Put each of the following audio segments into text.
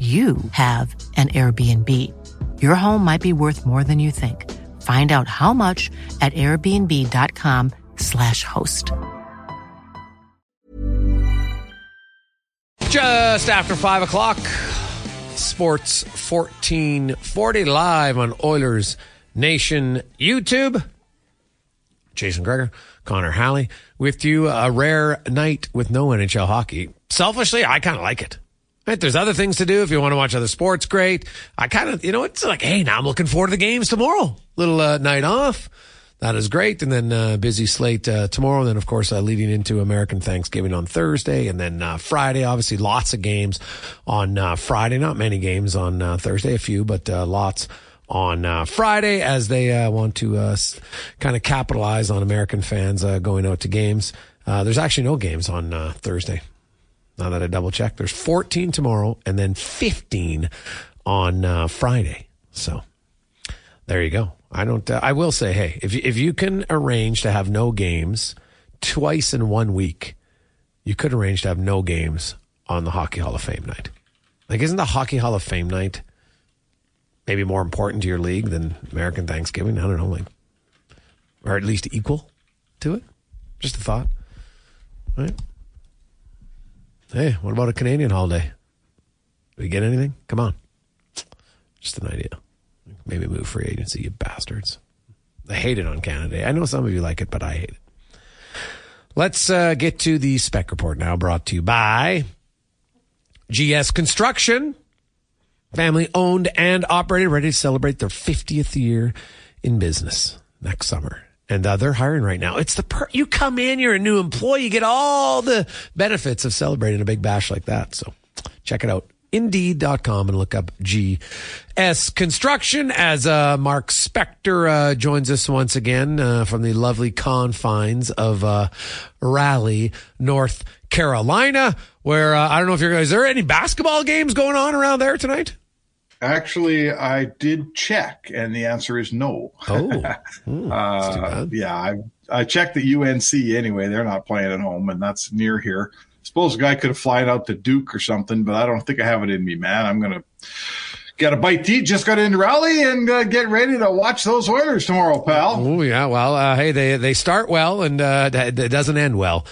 you have an Airbnb. Your home might be worth more than you think. Find out how much at airbnb.com/host. Just after 5 o'clock, Sports 1440 live on Oilers Nation YouTube. Jason Gregor, Connor Halley with you. A rare night with no NHL hockey. Selfishly, I kind of like it. Right, there's other things to do. If you want to watch other sports, great. I kind of, it's like, hey, now I'm looking forward to the games tomorrow. Little night off. That is great. And then busy slate tomorrow. And then, of course, leading into American Thanksgiving on Thursday. And then Friday, obviously, lots of games on Friday. Not many games on Thursday, a few, but lots on Friday as they want to kind of capitalize on American fans going out to games. There's actually no games on Thursday. Now that I double check, there's 14 tomorrow and then 15 on Friday. So there you go. I will say, hey, if you can arrange to have no games twice in 1 week, you could arrange to have no games on the Hockey Hall of Fame night. Like, isn't the Hockey Hall of Fame night maybe more important to your league than American Thanksgiving? I don't know, like, or at least equal to it. Just a thought, right? Hey, what about a Canadian holiday? Do we get anything? Come on. Just an idea. Maybe move free agency, you bastards. I hate it on Canada Day. I know some of you like it, but I hate it. Let's get to the Spec Report now, brought to you by GS Construction. Family owned and operated, ready to celebrate their 50th year in business next summer. And they're hiring right now. It's you come in, you're a new employee, you get all the benefits of celebrating a big bash like that. So check it out, Indeed.com, and look up GS Construction as Mark Spector joins us once again from the lovely confines of Raleigh, North Carolina, where I don't know if you're guys, is there any basketball games going on around there tonight? Actually, I did check, and the answer is no. That's too bad. Yeah, I checked the UNC anyway. They're not playing at home, and that's near here. I suppose a guy could have flown out to Duke or something, but I don't think I have it in me, man. I'm going to get a bite to eat. Just got into Raleigh and get ready to watch those Oilers tomorrow, pal. Oh, yeah. Well, hey, they start well, and it doesn't end well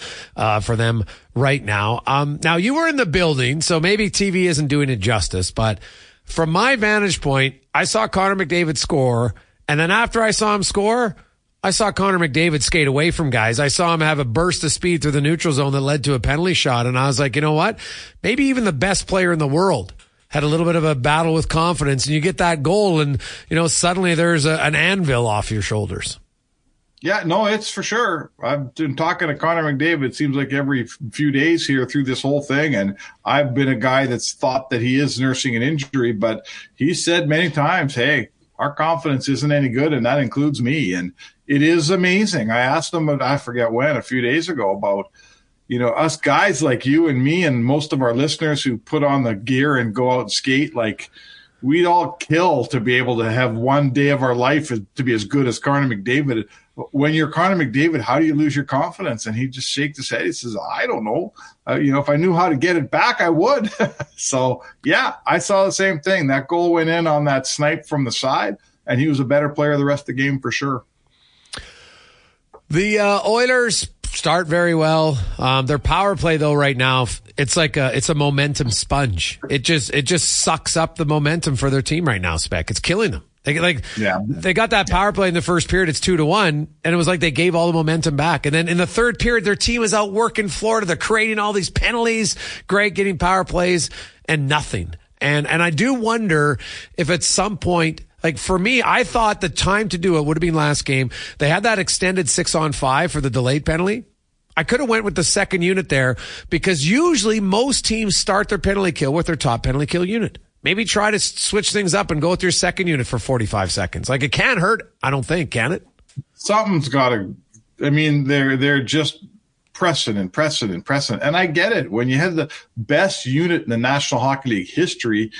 for them right now. Now, you were in the building, so maybe TV isn't doing it justice, but from my vantage point, I saw Connor McDavid score, and then after I saw him score, I saw Connor McDavid skate away from guys. I saw him have a burst of speed through the neutral zone that led to a penalty shot, and I was like, you know what? Maybe even the best player in the world had a little bit of a battle with confidence, and you get that goal, and you know suddenly there's an anvil off your shoulders. Yeah, no, it's for sure. I've been talking to Connor McDavid, it seems like every few days here through this whole thing, and I've been a guy that's thought that he is nursing an injury, but he said many times, hey, our confidence isn't any good, and that includes me. And it is amazing. I asked him, I forget when, a few days ago about, you know, us guys like you and me and most of our listeners who put on the gear and go out and skate, like we'd all kill to be able to have one day of our life to be as good as Connor McDavid. When you're Connor McDavid, how do you lose your confidence? And he just shakes his head. He says, I don't know. You know, if I knew how to get it back, I would. So, yeah, I saw the same thing. That goal went in on that snipe from the side, and he was a better player the rest of the game for sure. The Oilers start very well. Their power play, though, right now, it's a momentum sponge. It just sucks up the momentum for their team right now, Spec. It's killing them. They got that power play in the first period. It's 2-1, and it was like they gave all the momentum back. And then in the third period, their team is out working Florida. They're creating all these penalties, Greg getting power plays, and nothing. And I do wonder if at some point, like for me, I thought the time to do it would have been last game. They had that extended 6-on-5 for the delayed penalty. I could have went with the second unit there because usually most teams start their penalty kill with their top penalty kill unit. Maybe try to switch things up and go with your second unit for 45 seconds. Like, it can't hurt, I don't think, can it? Something's got to – I mean, they're just pressing. And I get it. When you had the best unit in the National Hockey League history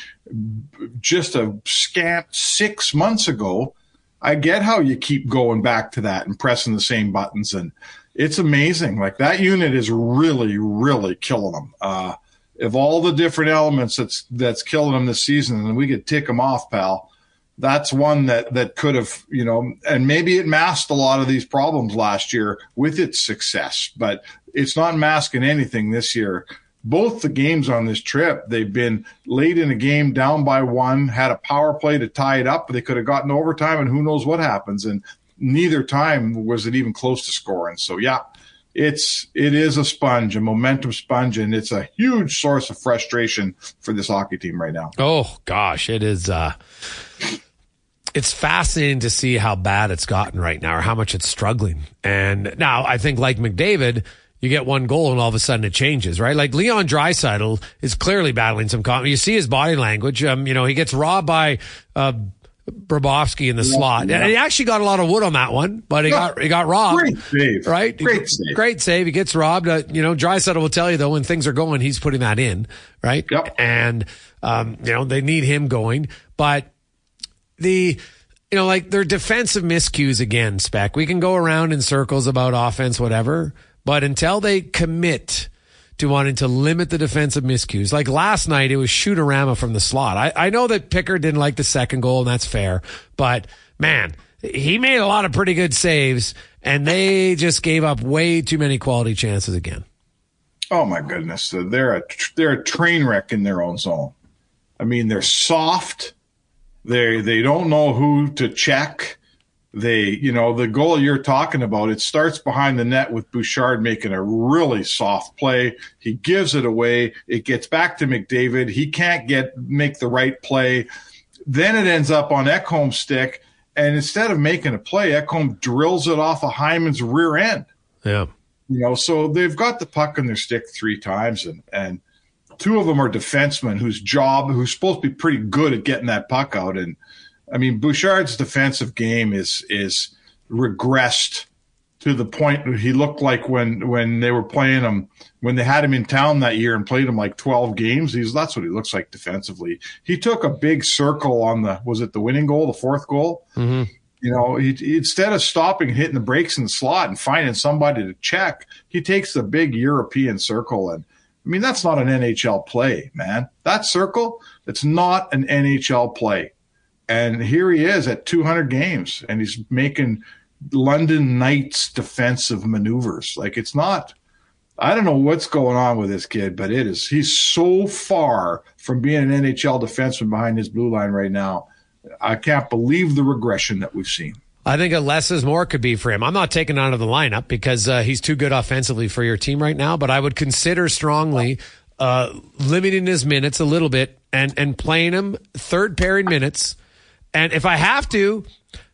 just a scant 6 months ago, I get how you keep going back to that and pressing the same buttons. And it's amazing. Like, that unit is really, really killing them. Of all the different elements that's killing them this season, and we could tick them off, pal, that's one that could have, you know, and maybe it masked a lot of these problems last year with its success, but it's not masking anything this year. Both the games on this trip, they've been late in the game, down by one, had a power play to tie it up, but they could have gotten overtime, and who knows what happens. And neither time was it even close to scoring. So, yeah. It is a sponge, a momentum sponge, and it's a huge source of frustration for this hockey team right now. Oh gosh, it is. It's fascinating to see how bad it's gotten right now, or how much it's struggling. And now I think, like McDavid, you get one goal and all of a sudden it changes, right? Like Leon Draisaitl is clearly battling some. You see his body language. You know, he gets robbed by Bobrovsky in the slot. Yeah. And he actually got a lot of wood on that one, but he got robbed. Great save. Right? Great save. He gets robbed. You know, Draisaitl will tell you, though, when things are going, he's putting that in, right? Yep. And, you know, they need him going. But you know, like their defensive miscues again, Spec. We can go around in circles about offense, whatever, but until they commit to wanting to limit the defensive miscues. Like last night, it was shoot-a-rama from the slot. I know that Pickard didn't like the second goal, and that's fair. But, man, he made a lot of pretty good saves, and they just gave up way too many quality chances again. Oh, my goodness. They're a train wreck in their own zone. I mean, they're soft. They don't know who to check. You know, the goal you're talking about, it starts behind the net with Bouchard making a really soft play. He gives it away. It gets back to McDavid. He can't make the right play. Then it ends up on Ekholm's stick. And instead of making a play, Ekholm drills it off of Hyman's rear end. Yeah. You know, so they've got the puck in their stick three times, and two of them are defensemen who's supposed to be pretty good at getting that puck out. And I mean, Bouchard's defensive game is regressed to the point where he looked like when they were playing him, when they had him in town that year and played him like 12 games. That's what he looks like defensively. He took a big circle on the winning goal, the fourth goal? Mm-hmm. You know, he, instead of stopping and hitting the brakes in the slot and finding somebody to check, he takes the big European circle. And I mean, that's not an NHL play, man. That circle, it's not an NHL play. And here he is at 200 games, and he's making London Knights defensive maneuvers. Like, it's not – I don't know what's going on with this kid, but it is – he's so far from being an NHL defenseman behind his blue line right now. I can't believe the regression that we've seen. I think a less is more could be for him. I'm not taking him out of the lineup because he's too good offensively for your team right now, but I would consider strongly – limiting his minutes a little bit and playing him third pairing minutes. And if I have to,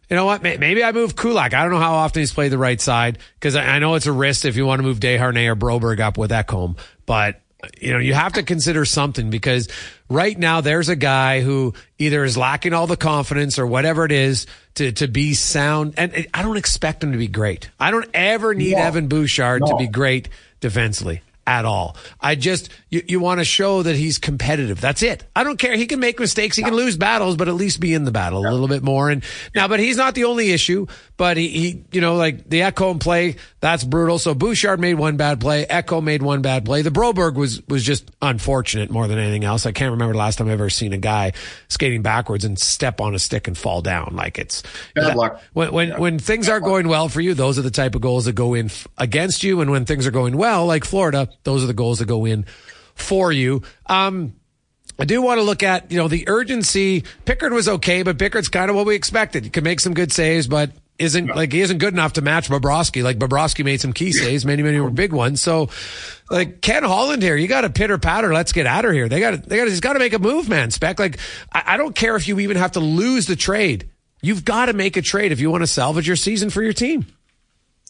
you know what? Maybe I move Kulak. I don't know how often he's played the right side because I know it's a risk if you want to move Desharnais or Broberg up with Ekholm. But, you know, you have to consider something because right now there's a guy who either is lacking all the confidence or whatever it is to be sound. And I don't expect him to be great. I don't ever need Evan Bouchard to be great defensively at all. I just, you want to show that he's competitive. That's it. I don't care. He can make mistakes. He can lose battles, but at least be in the battle a little bit more. And now, but he's not the only issue, but he you know, like the Ekholm play, that's brutal. So Bouchard made one bad play. Ekholm made one bad play. The Broberg was just unfortunate more than anything else. I can't remember the last time I've ever seen a guy skating backwards and step on a stick and fall down. Like it's bad luck. When things aren't going well for you, those are the type of goals that go in against you. And when things are going well, like Florida, those are the goals that go in for you. I do want to look at, you know, the urgency. Pickard was okay, but Pickard's kind of what we expected. He can make some good saves, but he isn't good enough to match Bobrovsky. Like Bobrovsky made some key saves, many were big ones. So like Ken Holland here, you got to pitter patter. Let's get out of here. He's got to make a move, man. Spec. Like I don't care if you even have to lose the trade. You've got to make a trade if you want to salvage your season for your team.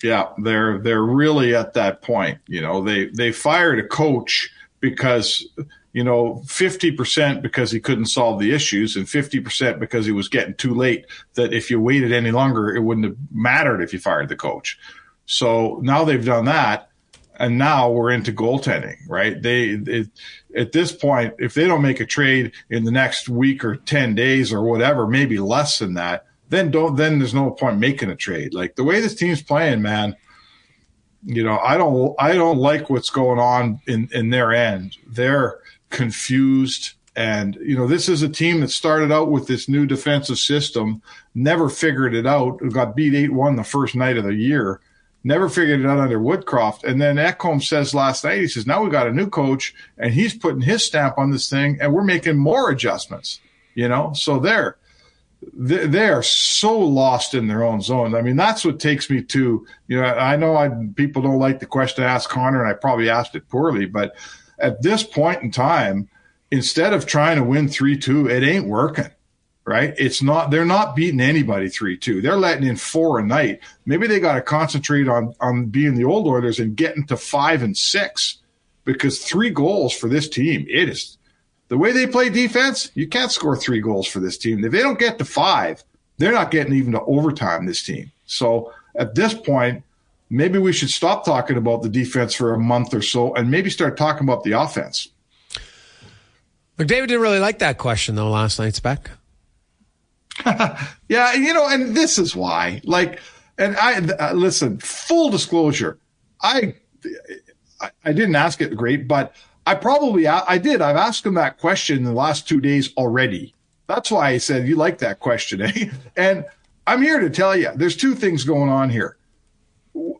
Yeah, they're really at that point. You know, they fired a coach because, you know, 50% because he couldn't solve the issues and 50% because he was getting too late, that if you waited any longer, it wouldn't have mattered if you fired the coach. So now they've done that, and now we're into goaltending, right? At this point, if they don't make a trade in the next week or 10 days or whatever, maybe less than that, then there's no point making a trade. Like the way this team's playing, man, you know, I don't like what's going on in their end. They're confused. And, you know, this is a team that started out with this new defensive system, never figured it out, got beat 8-1 the first night of the year, never figured it out under Woodcroft. And then Ekholm says last night, he says, now we got a new coach and he's putting his stamp on this thing and we're making more adjustments, you know? So they are so lost in their own zone. I mean, that's what takes me to, you know, I know people don't like the question to ask Connor, and I probably asked it poorly, but at this point in time, instead of trying to win 3-2, it ain't working, right? They're not beating anybody 3-2. They're letting in 4 a night. Maybe they got to concentrate on being the old Oilers and getting to 5 and 6, because 3 goals for this team, it is. The way they play defense, you can't score 3 goals for this team. If they don't get to 5, they're not getting even to overtime, this team. So at this point, maybe we should stop talking about the defense for a month or so and maybe start talking about the offense. McDavid didn't really like that question, though, last night, Spec. Yeah, you know, and this is why. Like, and I listen, full disclosure, I didn't ask it great, but I did. I've asked him that question in the last 2 days already. That's why I said you like that question, eh? And I'm here to tell you, there's 2 things going on here.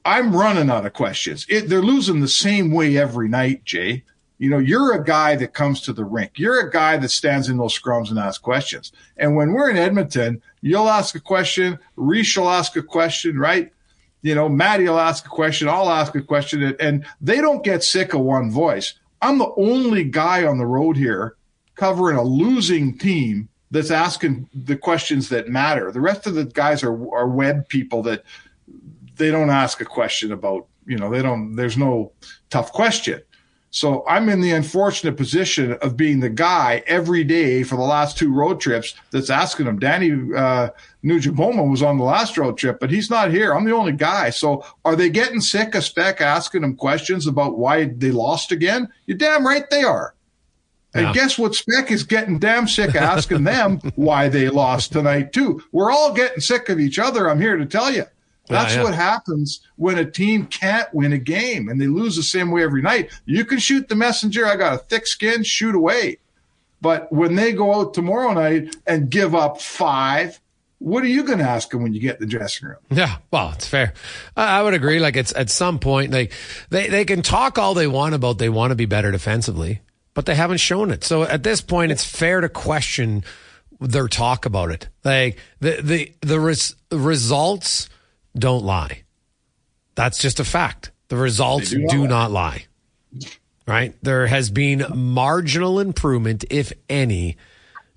I'm running out of questions. They're losing the same way every night, Jay. You know, you're a guy that comes to the rink. You're a guy that stands in those scrums and asks questions. And when we're in Edmonton, you'll ask a question, Reese will ask a question, right? You know, Matty will ask a question, I'll ask a question, and they don't get sick of one voice. I'm the only guy on the road here covering a losing team that's asking the questions that matter. The rest of the guys are web people that they don't ask a question about, you know, there's no tough question. So I'm in the unfortunate position of being the guy every day for the last 2 road trips that's asking them. Danny Nugent-Bowman was on the last road trip, but he's not here. I'm the only guy. So are they getting sick of Spec asking them questions about why they lost again? You're damn right they are. Yeah. And guess what? Spec is getting damn sick of asking them why they lost tonight too. We're all getting sick of each other, I'm here to tell you. That's what happens when a team can't win a game and they lose the same way every night. You can shoot the messenger. I got a thick skin, shoot away. But when they go out tomorrow night and give up 5, what are you going to ask them when you get in the dressing room? Yeah, well, it's fair. I would agree. Like it's at some point, like they can talk all they want about they want to be better defensively, but they haven't shown it. So at this point, it's fair to question their talk about it. Like the results don't lie. That's just a fact. The results do not lie. right? There has been marginal improvement, if any,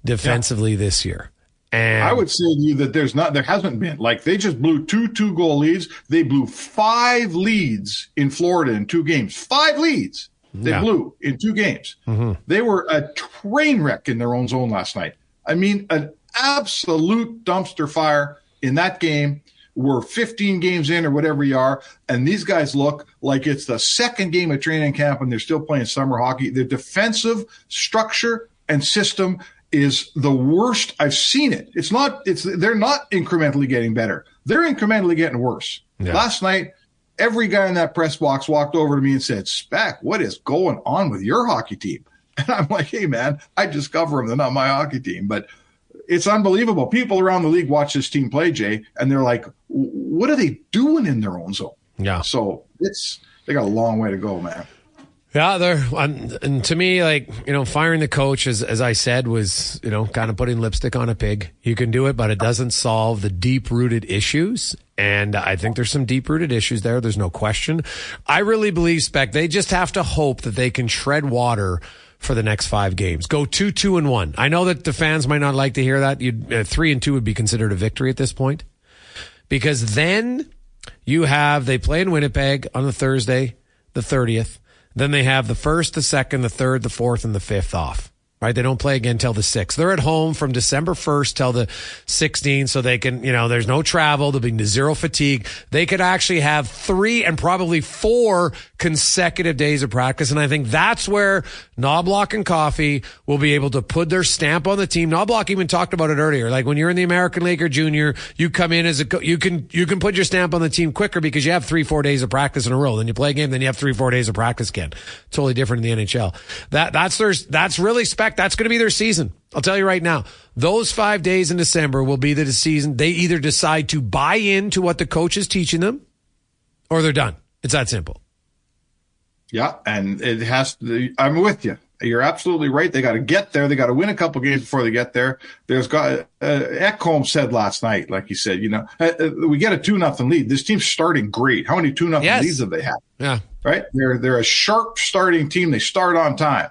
defensively this year. And I would say to you that there hasn't been. Like, they just blew two-goal leads. They blew 5 leads in Florida in 2 games. 5 leads they blew in 2 games. Mm-hmm. They were a train wreck in their own zone last night. I mean, an absolute dumpster fire in that game. We're 15 games in or whatever you are, and these guys look like it's the second game of training camp and they're still playing summer hockey. Their defensive structure and system is the worst I've seen it. They're not incrementally getting better. They're incrementally getting worse. Yeah. Last night, every guy in that press box walked over to me and said, "Spec, what is going on with your hockey team?" And I'm like, "Hey, man, I just cover them. They're not my hockey team." But it's unbelievable. People around the league watch this team play, Jay, and they're like, what are they doing in their own zone? Yeah. So they got a long way to go, man. Yeah, and to me, like, you know, firing the coach, as I said, was, you know, kind of putting lipstick on a pig. You can do it, but it doesn't solve the deep-rooted issues. And I think there's some deep-rooted issues there. There's no question. I really believe, Spec, they just have to hope that they can tread water for the next 5 games. Go 2-2-1. I know that the fans might not like to hear that. 3-2 would be considered a victory at this point. Because then they play in Winnipeg on the Thursday, the 30th. Then they have the 1st, the 2nd, the 3rd, the 4th, and the 5th off. Right? They don't play again till the 6th. They're at home from December 1st till the 16th, so they can, you know, there's no travel. There'll be zero fatigue. They could actually have 3 and probably 4 consecutive days of practice, and I think that's where Knoblauch and Coffee will be able to put their stamp on the team. Knoblauch even talked about it earlier. Like, when you're in the American League or Junior, you come in as you can put your stamp on the team quicker because you have 3-4 days of practice in a row. Then you play a game, then you have 3-4 days of practice again. Totally different in the NHL. That's really special. That's going to be their season. I'll tell you right now, those 5 days in December will be the season. They either decide to buy into what the coach is teaching them or they're done. It's that simple. Yeah, and it has to. I'm with you. You're absolutely right. They got to get there. They got to win a couple games before they get there. Ekholm said last night, like he said, you know, we get a 2-0 lead. This team's starting great. How many 2-0 leads have they had? Yeah. Right? They're a sharp starting team. They start on time.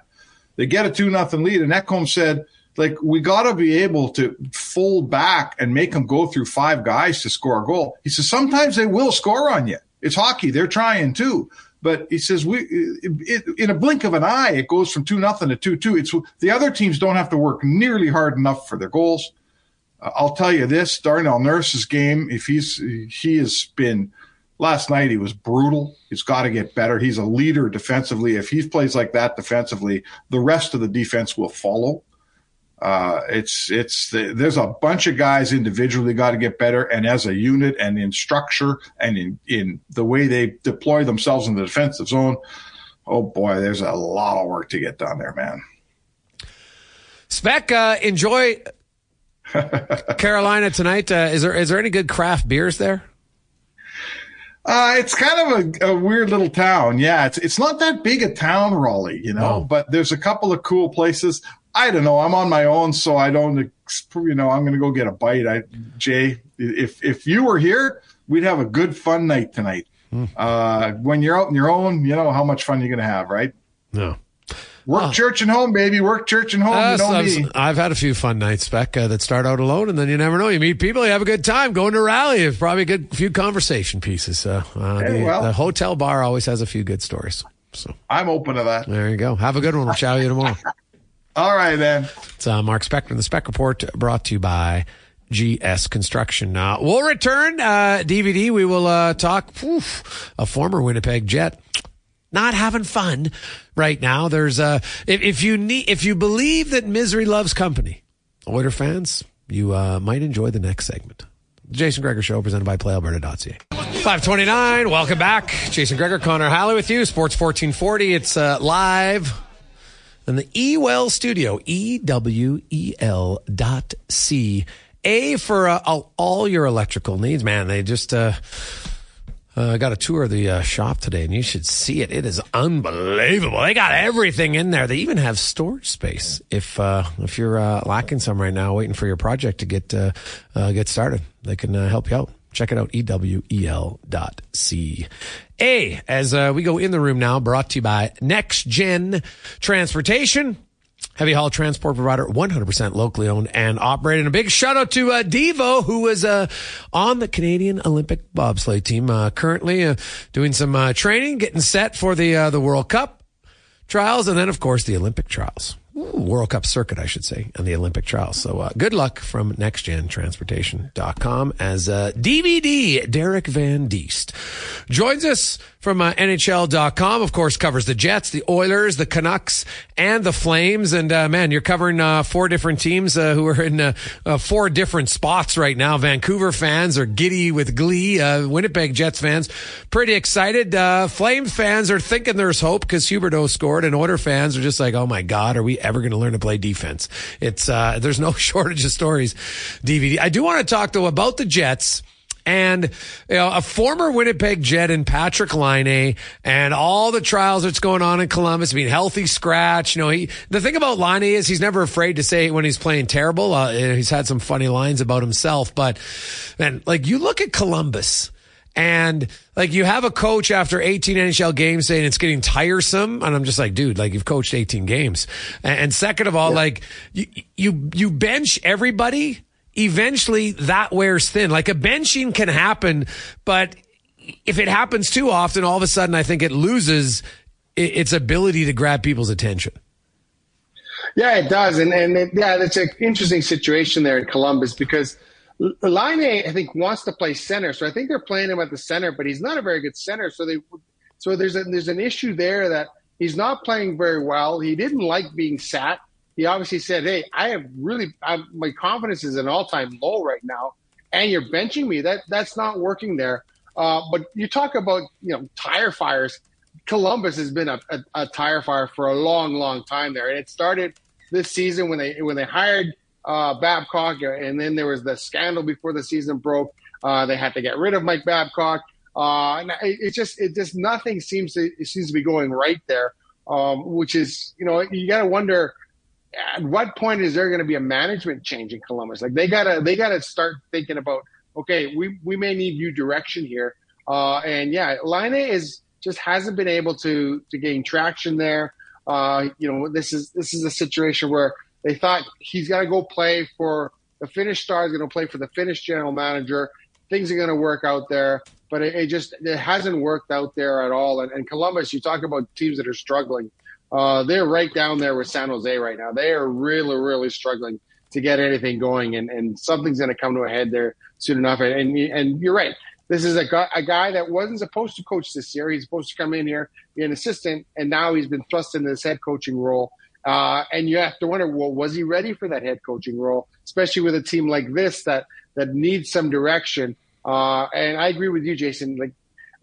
They get a 2-0 lead, and Ekholm said, like, we got to be able to fold back and make them go through 5 guys to score a goal. He says, sometimes they will score on you. It's hockey. They're trying too. But he says, in a blink of an eye, it goes from 2-0 to 2-2. The other teams don't have to work nearly hard enough for their goals. I'll tell you this, Darnell Nurse's game, last night he was brutal. He's got to get better. He's a leader defensively. If he plays like that defensively, the rest of the defense will follow. There's a bunch of guys individually got to get better, and as a unit and in structure and in the way they deploy themselves in the defensive zone. Oh boy, there's a lot of work to get done there, man. Spec, enjoy Carolina tonight. Is there any good craft beers there? It's kind of a weird little town. Yeah, it's not that big a town, Raleigh, you know, but there's a couple of cool places. I don't know. I'm on my own, so I don't, you know, I'm going to go get a bite. Jay, if you were here, we'd have a good fun night tonight. Mm. When you're out on your own, you know how much fun you're going to have, right? No. Work, church, and home, baby. Work, church, and home. I've had a few fun nights, Beck, that start out alone, and then you never know. You meet people, you have a good time. Going to a rally is probably a good few conversation pieces. The hotel bar always has a few good stories. So I'm open to that. There you go. Have a good one. We'll chat with you tomorrow. All right, man. It's Mark Spector, the Spec Report, brought to you by GS Construction. We'll return. DVD, we will talk a former Winnipeg Jet. Not having fun right now. There's if you believe that misery loves company, Oilers fans, you might enjoy the next segment. The Jason Gregor Show, presented by PlayAlberta.ca. 5:29. Welcome back, Jason Gregor, Connor Halley with you. Sports 1440. It's live in the Ewell studio. EWEL.ca for all your electrical needs. Man, they just. I got a tour of the shop today, and you should see it. It is unbelievable. They got everything in there. They even have storage space if you're lacking some right now, waiting for your project to get started. They can help you out. Check it out, EWEL.ca. As we go in the room now, brought to you by Next Gen Transportation. Heavy haul transport provider, 100% locally owned and operated. And a big shout out to Devo, who is on the Canadian Olympic bobsleigh team, currently doing some training, getting set for the World Cup trials, and then, of course, the Olympic trials. Ooh, World Cup circuit, I should say, and the Olympic trials. So good luck from nextgentransportation.com as DVD Derek Van Diest joins us from NHL.com. Of course, covers the Jets, the Oilers, the Canucks, and the Flames. And man, you're covering four different teams who are in four different spots right now. Vancouver fans are giddy with glee. Winnipeg Jets fans pretty excited. Flame fans are thinking there's hope because Huberdeau scored, and Oilers fans are just like, oh my God, are we ever going to learn to play defense? It's there's no shortage of stories, DVD. I do want to talk, though, about the Jets and a former Winnipeg Jet and Patrick Laine and all the trials that's going on in Columbus. I mean, healthy scratch. You know, the thing about Laine is he's never afraid to say when he's playing terrible. He's had some funny lines about himself. But, man, like, you look at Columbus and, like, you have a coach after 18 NHL games saying it's getting tiresome. And I'm just like, dude, like, you've coached 18 games. And second of all, like, you bench everybody. Eventually that wears thin. Like, a benching can happen, but if it happens too often, all of a sudden I think it loses its ability to grab people's attention. Yeah, it does. And that's an interesting situation there in Columbus because Laine, I think, wants to play center. So I think they're playing him at the center, but he's not a very good center. So there's an issue there that he's not playing very well. He didn't like being sat. He obviously said, hey, my confidence is at an all-time low right now, and you're benching me. That's not working there. But you talk about, tire fires. Columbus has been a tire fire for a long, long time there. And it started this season when they hired Babcock, and then there was the scandal before the season broke. They had to get rid of Mike Babcock. And it just nothing seems to be going right there, which is, you got to wonder, at what point is there going to be a management change in Columbus? Like, they gotta start thinking about, okay, we may need new direction here. Laine just hasn't been able to gain traction there. This is a situation where they thought he's got to go play for the Finnish star, he's going to play for the Finnish general manager. Things are going to work out there, but it hasn't worked out there at all. And Columbus, you talk about teams that are struggling. They're right down there with San Jose right now. They are really, really struggling to get anything going, and something's going to come to a head there soon enough. And you're right. This is a guy that wasn't supposed to coach this year. He's supposed to come in here, be an assistant, and now he's been thrust into this head coaching role. And you have to wonder, well, was he ready for that head coaching role, especially with a team like this that needs some direction? And I agree with you, Jason. Like,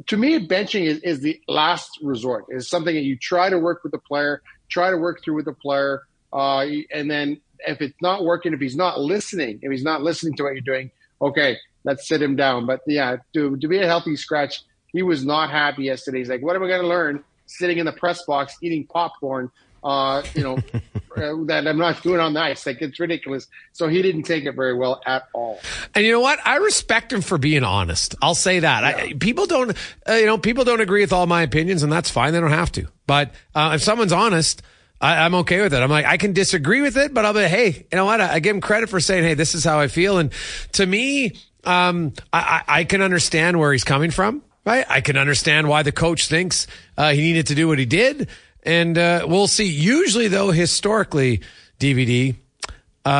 to me, benching is the last resort. It's something that you try to work with the player, try to work through with the player, and then if it's not working, if he's not listening to what you're doing, okay, let's sit him down. But, yeah, to be a healthy scratch, he was not happy yesterday. He's like, what am I going to learn sitting in the press box eating popcorn, that I'm not doing on the ice? Like, it's ridiculous. So he didn't take it very well at all. And you know what? I respect him for being honest. I'll say that. Yeah. People don't agree with all my opinions, and that's fine. They don't have to. But if someone's honest, I'm okay with it. I'm like, I can disagree with it, but I'll be, hey, you know what? I give him credit for saying, hey, this is how I feel. And to me, I can understand where he's coming from, right? I can understand why the coach thinks he needed to do what he did. And we'll see. Usually, though, historically, DVD,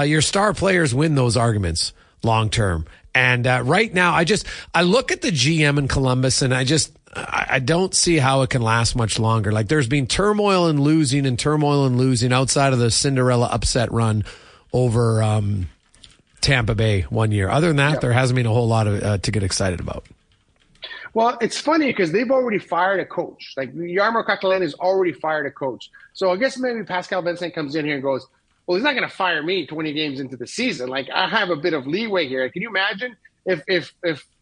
your star players win those arguments long term. And right now, I look at the GM in Columbus, and I don't see how it can last much longer. Like, there's been turmoil and losing outside of the Cinderella upset run over Tampa Bay one year. Other than that, There hasn't been a whole lot of to get excited about. Well, it's funny because they've already fired a coach. Like, Jarmo Kekäläinen has already fired a coach. So I guess maybe Pascal Vincent comes in here and goes, well, he's not going to fire me 20 games into the season. Like, I have a bit of leeway here. Can you imagine if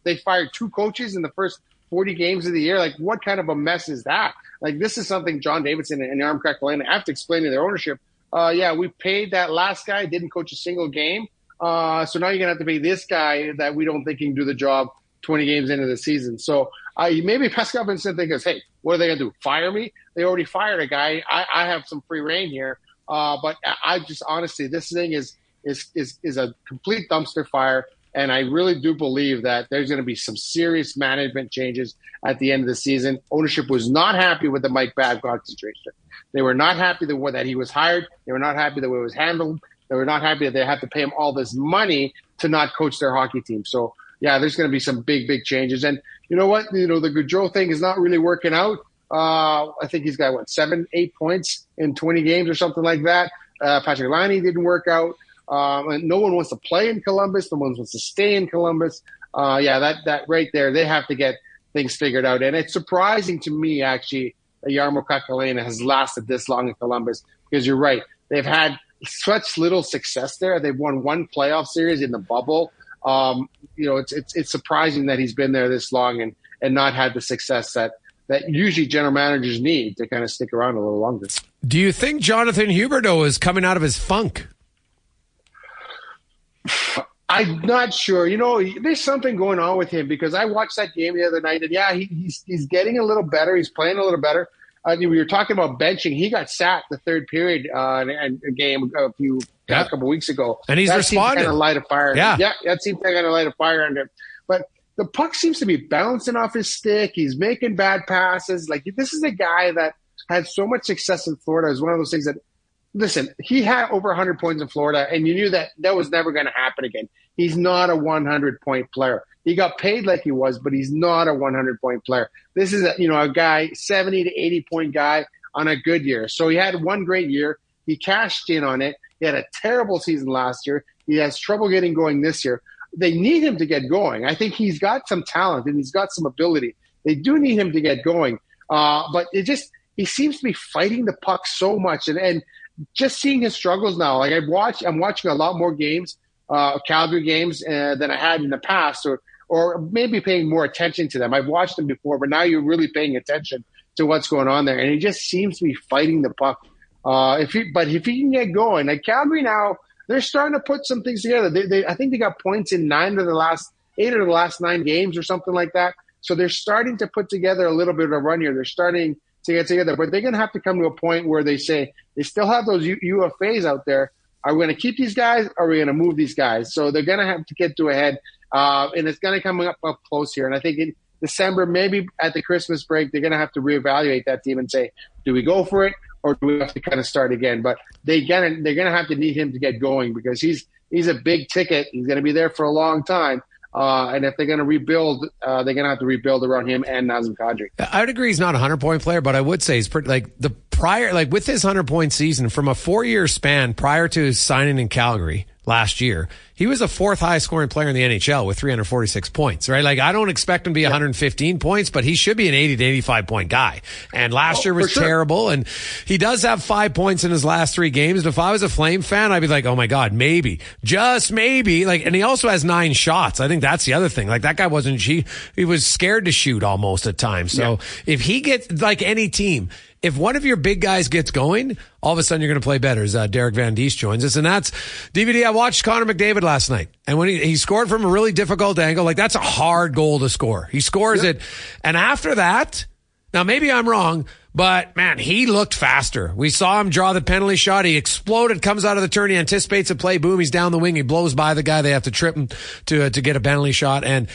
they fired two coaches in the first 40 games of the year? Like, what kind of a mess is that? Like, this is something John Davidson and Jarmo Kekäläinen have to explain to their ownership. We paid that last guy, didn't coach a single game. So now you're going to have to pay this guy that we don't think can do the job 20 games into the season. So maybe Pascal Vincent thinks, hey, what are they going to do, fire me? They already fired a guy. I have some free reign here. But I just honestly, this thing is a complete dumpster fire. And I really do believe that there's going to be some serious management changes at the end of the season. Ownership was not happy with the Mike Babcock situation. They were not happy that he was hired. They were not happy the way it was handled. They were not happy that they had to pay him all this money to not coach their hockey team. So, yeah, there's going to be some big, big changes. And you know what? You know, the Gaudreau thing is not really working out. I think he's got, 7-8 points in 20 games or something like that. Patrick Laine didn't work out. And no one wants to play in Columbus. No one wants to stay in Columbus. That right there, they have to get things figured out. And it's surprising to me, actually, that Jarmo Kekäläinen has lasted this long in Columbus, because you're right. They've had such little success there. They've won one playoff series in the bubble. It's surprising that he's been there this long and not had the success that usually general managers need to kind of stick around a little longer. Do you think Jonathan Huberdeau is coming out of his funk? I'm not sure. You know, there's something going on with him, because I watched that game the other night, and he's getting a little better. He's playing a little better. We were talking about benching. He got sat the third period in a game a couple weeks ago, and he's responded. Kind of light a fire. Yeah, that seems to kind of light a fire under him. But the puck seems to be bouncing off his stick. He's making bad passes. Like, this is a guy that had so much success in Florida. It was one of those things that. Listen, he had over 100 points in Florida, and you knew that was never going to happen again. He's not a 100-point player. He got paid like he was, but he's not a 100-point player. This is a guy, 70 to 80-point guy on a good year. So he had one great year. He cashed in on it. He had a terrible season last year. He has trouble getting going this year. They need him to get going. I think he's got some talent, and he's got some ability. They do need him to get going. But it just – he seems to be fighting the puck so much, and just seeing his struggles now. Like I'm watching a lot more games, Calgary games, than I had in the past, or maybe paying more attention to them. I've watched them before, but now you're really paying attention to what's going on there. And he just seems to be fighting the puck. If he can get going, like Calgary now, they're starting to put some things together. I think they got points in 8 of the last 9 games or something like that. So they're starting to put together a little bit of a run here. They're starting to get together, but they're going to have to come to a point where they say they still have those UFAs out there. Are we going to keep these guys? Or are we going to move these guys? So they're going to have to get to a head, and it's going to come up close here. And I think in December, maybe at the Christmas break, they're going to have to reevaluate that team and say, do we go for it, or do we have to kind of start again? But they're going to have to need him to get going, because he's a big ticket. He's going to be there for a long time. And if they're going to rebuild, they're going to have to rebuild around him and Nazem Kadri. I would agree he's not a 100-point player, but I would say he's pretty, with his 100-point season from a 4-year span prior to his signing in Calgary last year, he was the 4th high-scoring player in the NHL with 346 points, right? Like, I don't expect him to be 115 points, but he should be an 80 to 85-point guy. And last year was terrible, and he does have 5 points in his last 3 games. And if I was a Flame fan, I'd be like, oh, my God, maybe. Just maybe. And he also has 9 shots. I think that's the other thing. Like, that guy wasn't – he was scared to shoot almost at times. So if he gets – like any team – if one of your big guys gets going, all of a sudden you're going to play better, as Derek Van Diest joins us. And that's DVD. I watched Connor McDavid last night, and when he scored from a really difficult angle, like that's a hard goal to score. He scores it. And after that, now maybe I'm wrong, but man, he looked faster. We saw him draw the penalty shot. He exploded, comes out of the turn. He anticipates a play. Boom. He's down the wing. He blows by the guy. They have to trip him to get a penalty shot. And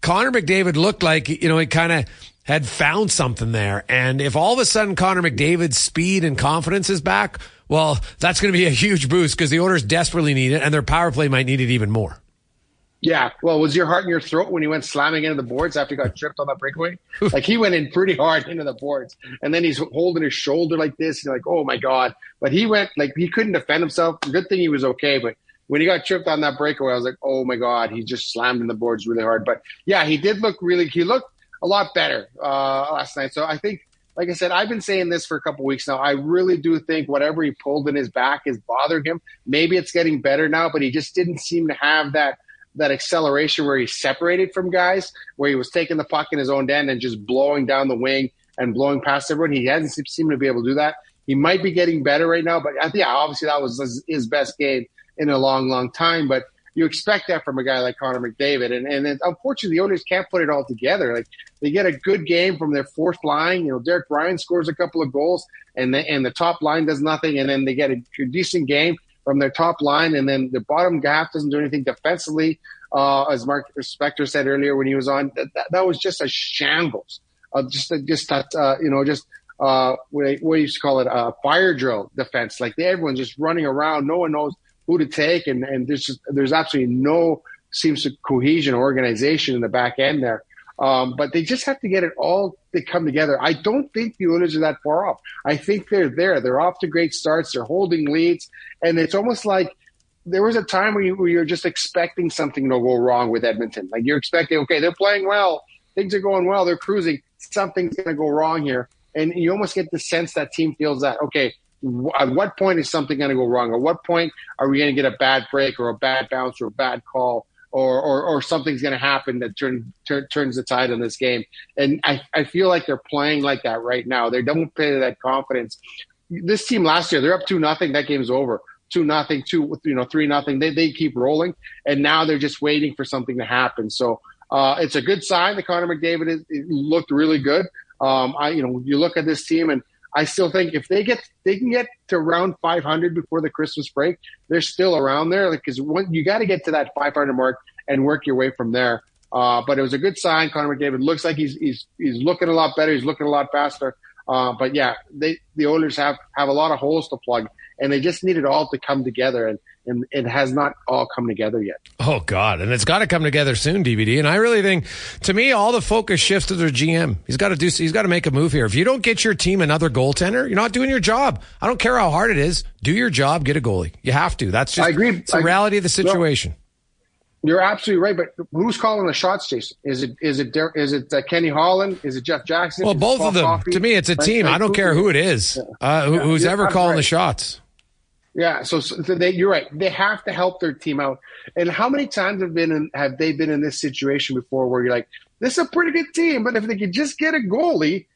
Connor McDavid looked like, he kind of had found something there. And if all of a sudden Connor McDavid's speed and confidence is back, well, that's going to be a huge boost, because the Oilers desperately need it, and their power play might need it even more. Yeah. Well, was your heart in your throat when he went slamming into the boards after he got tripped on that breakaway? Like, he went in pretty hard into the boards, and then he's holding his shoulder like this. You're like, oh my God. But he went, like, he couldn't defend himself. Good thing he was okay, but when he got tripped on that breakaway, I was like, oh my God, he just slammed in the boards really hard. But yeah, he did look really, he looked a lot better last night. So I think, like I said, I've been saying this for a couple weeks now. I really do think whatever he pulled in his back is bothering him. Maybe it's getting better now, but he just didn't seem to have that acceleration where he separated from guys, where he was taking the puck in his own end and just blowing down the wing and blowing past everyone. He hasn't seemed to be able to do that. He might be getting better right now, but obviously that was his best game in a long, long time. But you expect that from a guy like Connor McDavid. And then unfortunately, the Oilers can't put it all together. Like, they get a good game from their fourth line. You know, Derek Ryan scores a couple of goals, and the top line does nothing. And then they get a decent game from their top line, and then the bottom half doesn't do anything defensively. As Mark Spector said earlier when he was on, that was just a shambles. What do you call it? Fire drill defense. Like, everyone's just running around. No one knows who to take. And there's absolutely no seems to cohesion or organization in the back end there. But they just have to get it all to come together. I don't think the Oilers are that far off. I think they're there. They're off to great starts. They're holding leads. And it's almost like there was a time where you're just expecting something to go wrong with Edmonton. Like, you're expecting, okay, they're playing well. Things are going well. They're cruising. Something's going to go wrong here. And you almost get the sense that team feels that, okay, at what point is something going to go wrong? At what point are we going to get a bad break or a bad bounce or a bad call or something's going to happen that turns the tide on this game? And I feel like they're playing like that right now. They don't play that confidence. This team last year, they're up 2-0. That game's over. 2-0, 3-0. They keep rolling. And now they're just waiting for something to happen. So it's a good sign that Connor McDavid looked really good. You look at this team, and I still think if they can get to around 500 before the Christmas break, they're still around there. Like, because you got to get to that 500 mark and work your way from there. But it was a good sign. Connor McDavid looks like he's looking a lot better. He's looking a lot faster. But yeah, the Oilers have a lot of holes to plug, and they just need it all to come together. And it has not all come together yet. Oh, God. And it's got to come together soon, DVD. And I really think, to me, all the focus shifts to their GM. He's got to make a move here. If you don't get your team another goaltender, you're not doing your job. I don't care how hard it is. Do your job. Get a goalie. You have to. That's just the reality of the situation. You're absolutely right, but who's calling the shots, Jason? Is it Ken Holland? Is it Jeff Jackson? Well, both of them. Coffey? To me, it's a team. I don't care who it is, who's ever calling the shots. Yeah, so you're right. They have to help their team out. And how many times have they been in this situation before, where you're like, this is a pretty good team, but if they could just get a goalie,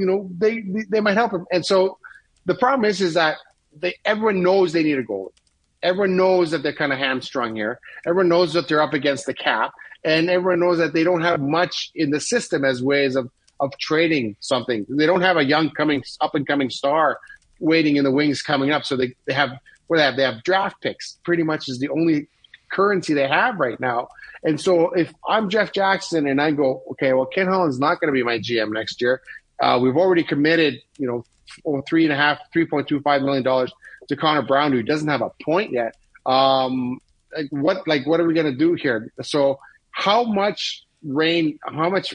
they might help them. And so the problem is that everyone knows they need a goalie. Everyone knows that they're kind of hamstrung here. Everyone knows that they're up against the cap, and everyone knows that they don't have much in the system as ways of trading something. They don't have a young up and coming star waiting in the wings coming up. So they have draft picks, pretty much is the only currency they have right now. And so if I'm Jeff Jackson and I go, okay, well, Ken Holland's not going to be my GM next year. We've already committed, $3.25 million to Connor Brown, who doesn't have a point yet. What are we going to do here? So how much freedom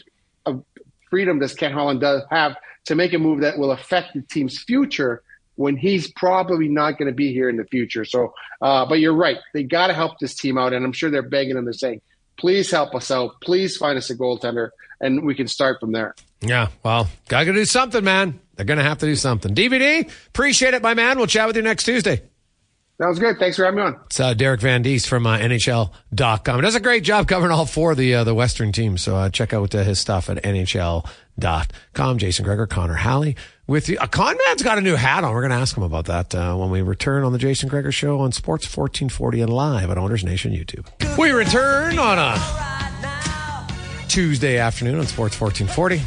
does Ken Holland have to make a move that will affect the team's future when he's probably not going to be here in the future? So, but you're right. They got to help this team out. And I'm sure they're begging them. They're saying, please help us out. Please find us a goaltender. And we can start from there. Yeah. Well, got to do something, man. They're going to have to do something. DVD, appreciate it, my man. We'll chat with you next Tuesday. Sounds good. Thanks for having me on. It's Derek Van Diest from NHL.com. He does a great job covering all four of the Western teams. So check out his stuff at NHL.com. Jason Gregor, Connor Halley with you. Conrad's got a new hat on. We're going to ask him about that when we return on the Jason Gregor Show on Sports 1440 and live at Oilers Nation YouTube. We return on a Tuesday afternoon on Sports 1440.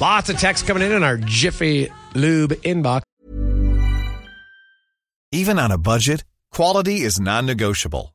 Lots of texts coming in our Jiffy Lube inbox. Even on a budget, quality is non-negotiable.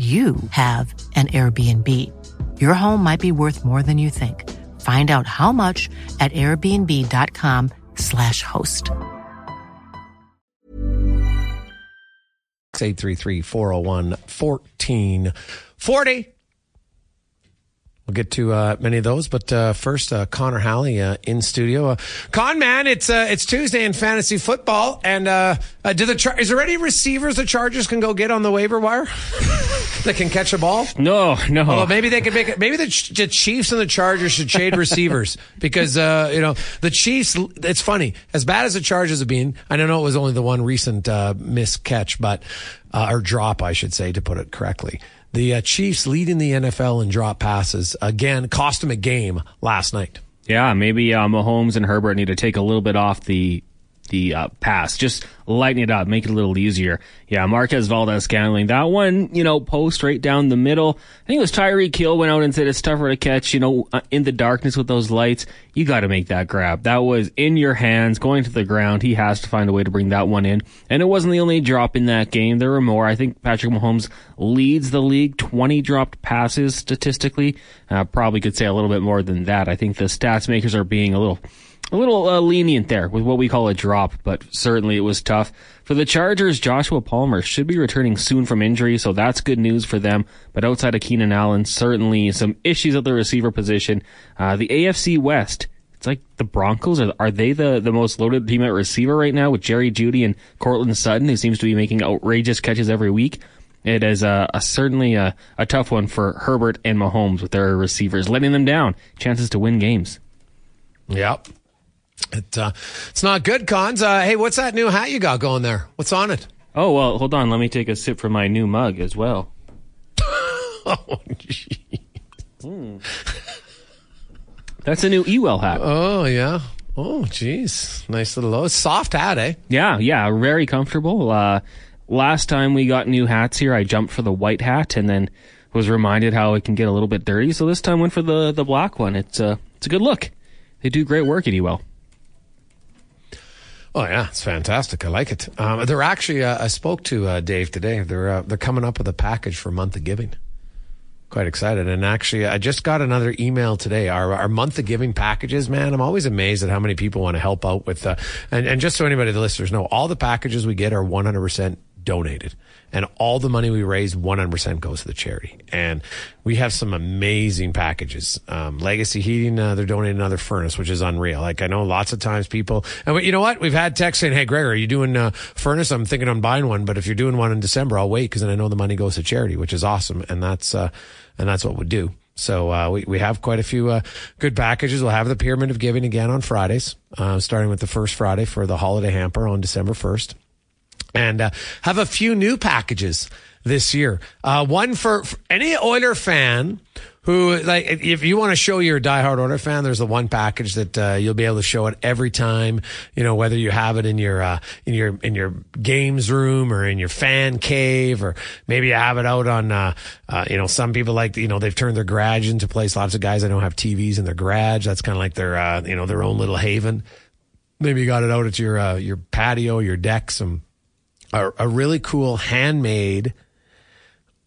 you have an Airbnb. Your home might be worth more than you think. Find out how much at airbnb.com/host. 833-401-1440. We'll get to many of those, but first, Connor Halley in studio. Con man, it's Tuesday in fantasy football, and is there any receivers the Chargers can go get on the waiver wire that can catch a ball? No. Well, maybe they could make it. Maybe the Chiefs and the Chargers should trade receivers because the Chiefs. It's funny, as bad as the Chargers have been. I don't know, it was only the one recent miscatch, but or drop, I should say, to put it correctly. The Chiefs leading the NFL in drop passes again, cost them a game last night. Yeah, maybe Mahomes and Herbert need to take a little bit off the pass, just lighten it up, make it a little easier. Yeah, Marquez Valdes-Scantling, that one, post right down the middle. I think it was Tyreek Hill went out and said it's tougher to catch, in the darkness with those lights. You got to make that grab. That was in your hands, going to the ground. He has to find a way to bring that one in. And it wasn't the only drop in that game. There were more. I think Patrick Mahomes leads the league 20 dropped passes statistically. Probably could say a little bit more than that. I think the stats makers are being a little lenient there with what we call a drop, but certainly it was tough. For the Chargers, Joshua Palmer should be returning soon from injury, so that's good news for them. But outside of Keenan Allen, certainly some issues at the receiver position. The AFC West, it's like the Broncos, are they the most loaded team at receiver right now with Jerry Jeudy and Cortland Sutton, who seems to be making outrageous catches every week? It is certainly a tough one for Herbert and Mahomes with their receivers, letting them down, chances to win games. Yep. It's not good, Cons. Hey, what's that new hat you got going there? What's on it? Oh, well, hold on. Let me take a sip from my new mug as well. Oh, jeez. That's a new Ewell hat. Oh, yeah. Oh, jeez. Nice little soft hat, eh? Yeah. Very comfortable. Last time we got new hats here, I jumped for the white hat and then was reminded how it can get a little bit dirty. So this time went for the black one. It's a good look. They do great work at Ewell. Oh yeah, it's fantastic. I like it. They're actually, I spoke to Dave today. They're coming up with a package for Month of Giving. Quite excited. And actually, I just got another email today. Our Month of Giving packages, man. I'm always amazed at how many people want to help out with. And just so anybody, the listeners know, all the packages we get are 100% donated, and all the money we raise 100% goes to the charity. And we have some amazing packages. Legacy Heating, they're donating another furnace, which is unreal. Like, I know lots of times people, and you know what, we've had texts saying, hey Gregor, are you doing a furnace? I'm thinking on buying one, but if you're doing one in December, I'll wait, because then I know the money goes to charity, which is awesome. And that's what we do. So we have quite a few good packages. We'll have the Pyramid of Giving again on Fridays, starting with the first Friday for the holiday hamper on December 1st. And have a few new packages this year. One for any Oiler fan who, like, if you want to show you're a diehard Oiler fan, there's the one package that you'll be able to show it every time. Whether you have it in your games room or in your fan cave, or maybe you have it out on some people they've turned their garage into place. Lots of guys I know have TVs in their garage. That's kind of like their their own little haven. Maybe you got it out at your patio, your deck, a really cool handmade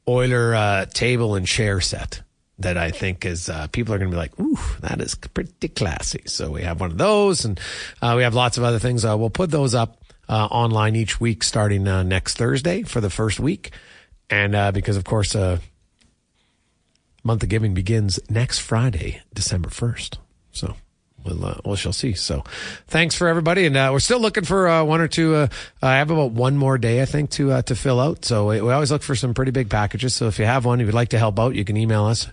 Oiler table and chair set that I think is people are going to be like, ooh, that is pretty classy. So we have one of those, and we have lots of other things. We'll put those up online each week starting next Thursday for the first week. And because, of course, Month of Giving begins next Friday, December 1st. So we shall see. So thanks for everybody. And we're still looking for one or two. I have about one more day, I think, to fill out. So we always look for some pretty big packages. So if you have one, if you'd like to help out, you can email us,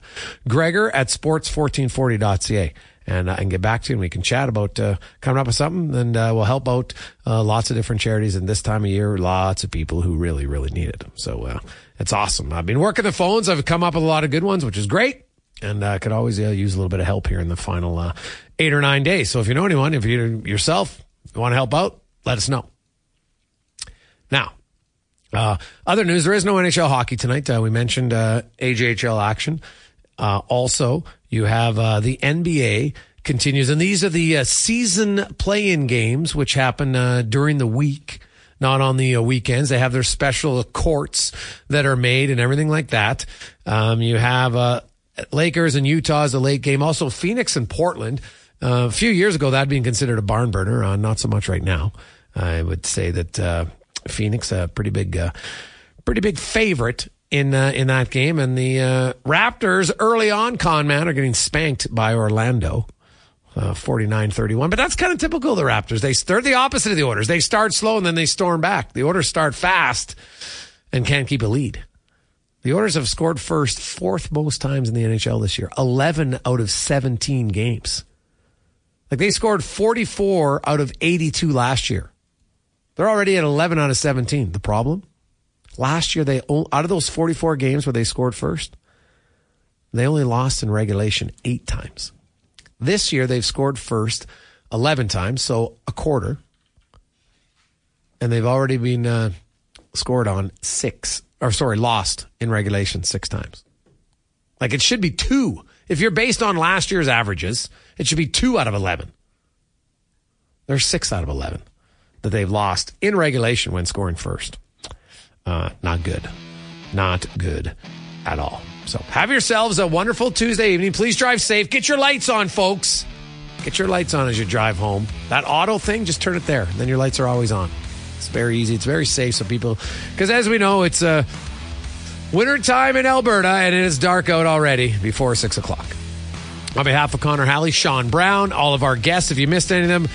Gregor@sports1440.ca. And I can get back to you and we can chat about coming up with something, and we'll help out lots of different charities. And this time of year, lots of people who really, really need it. So it's awesome. I've been working the phones. I've come up with a lot of good ones, which is great. And I could always use a little bit of help here in the final 8 or 9 days. So if you know anyone, if you yourself want to help out, let us know. Now, other news, there is no NHL hockey tonight. We mentioned AJHL action. Also, you have the NBA continues, and these are the season play-in games, which happen during the week, not on the weekends. They have their special courts that are made and everything like that. You have Lakers and Utah as a late game. Also, Phoenix and Portland. A few years ago, that being considered a barn burner. Not so much right now. I would say that Phoenix a pretty big favorite in that game, and the Raptors early on, Conman, are getting spanked by Orlando, 49-31. But that's kind of typical of the Raptors. They're the opposite of the Oilers. They start slow and then they storm back. The Oilers start fast and can't keep a lead. The Oilers have scored first, fourth most times in the NHL this year, 11 out of 17 games. Like, they scored 44 out of 82 last year. They're already at 11 out of 17. The problem? Last year, they out of those 44 games where they scored first, they only lost in regulation 8 times. This year, they've scored first 11 times, so a quarter. And they've already been scored on lost in regulation 6 times. Like, it should be 2. If you're based on last year's averages, it should be 2 out of 11. There's 6 out of 11 that they've lost in regulation when scoring first. Not good. Not good at all. So have yourselves a wonderful Tuesday evening. Please drive safe. Get your lights on, folks. Get your lights on as you drive home. That auto thing, just turn it there. Then your lights are always on. It's very easy. It's very safe. So people, because as we know, it's winter time in Alberta, and it is dark out already before 6 o'clock. On behalf of Connor Halley, Sean Brown, all of our guests, if you missed any of them,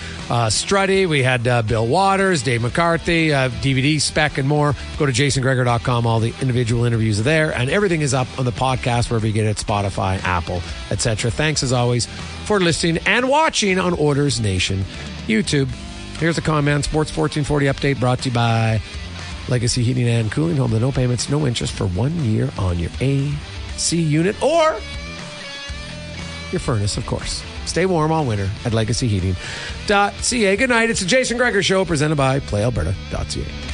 Strutty, we had Bill Waters, Dave McCarthy, DVD, Spec, and more. Go to JasonGregor.com. All the individual interviews are there, and everything is up on the podcast wherever you get it, Spotify, Apple, etc. Thanks, as always, for listening and watching on Oilers Nation YouTube. Here's a comment. Sports 1440 update brought to you by Legacy Heating and Cooling, home to no payments, no interest for 1 year on your AC unit or your furnace, of course. Stay warm all winter at legacyheating.ca. Good night. It's the Jason Gregor Show presented by PlayAlberta.ca.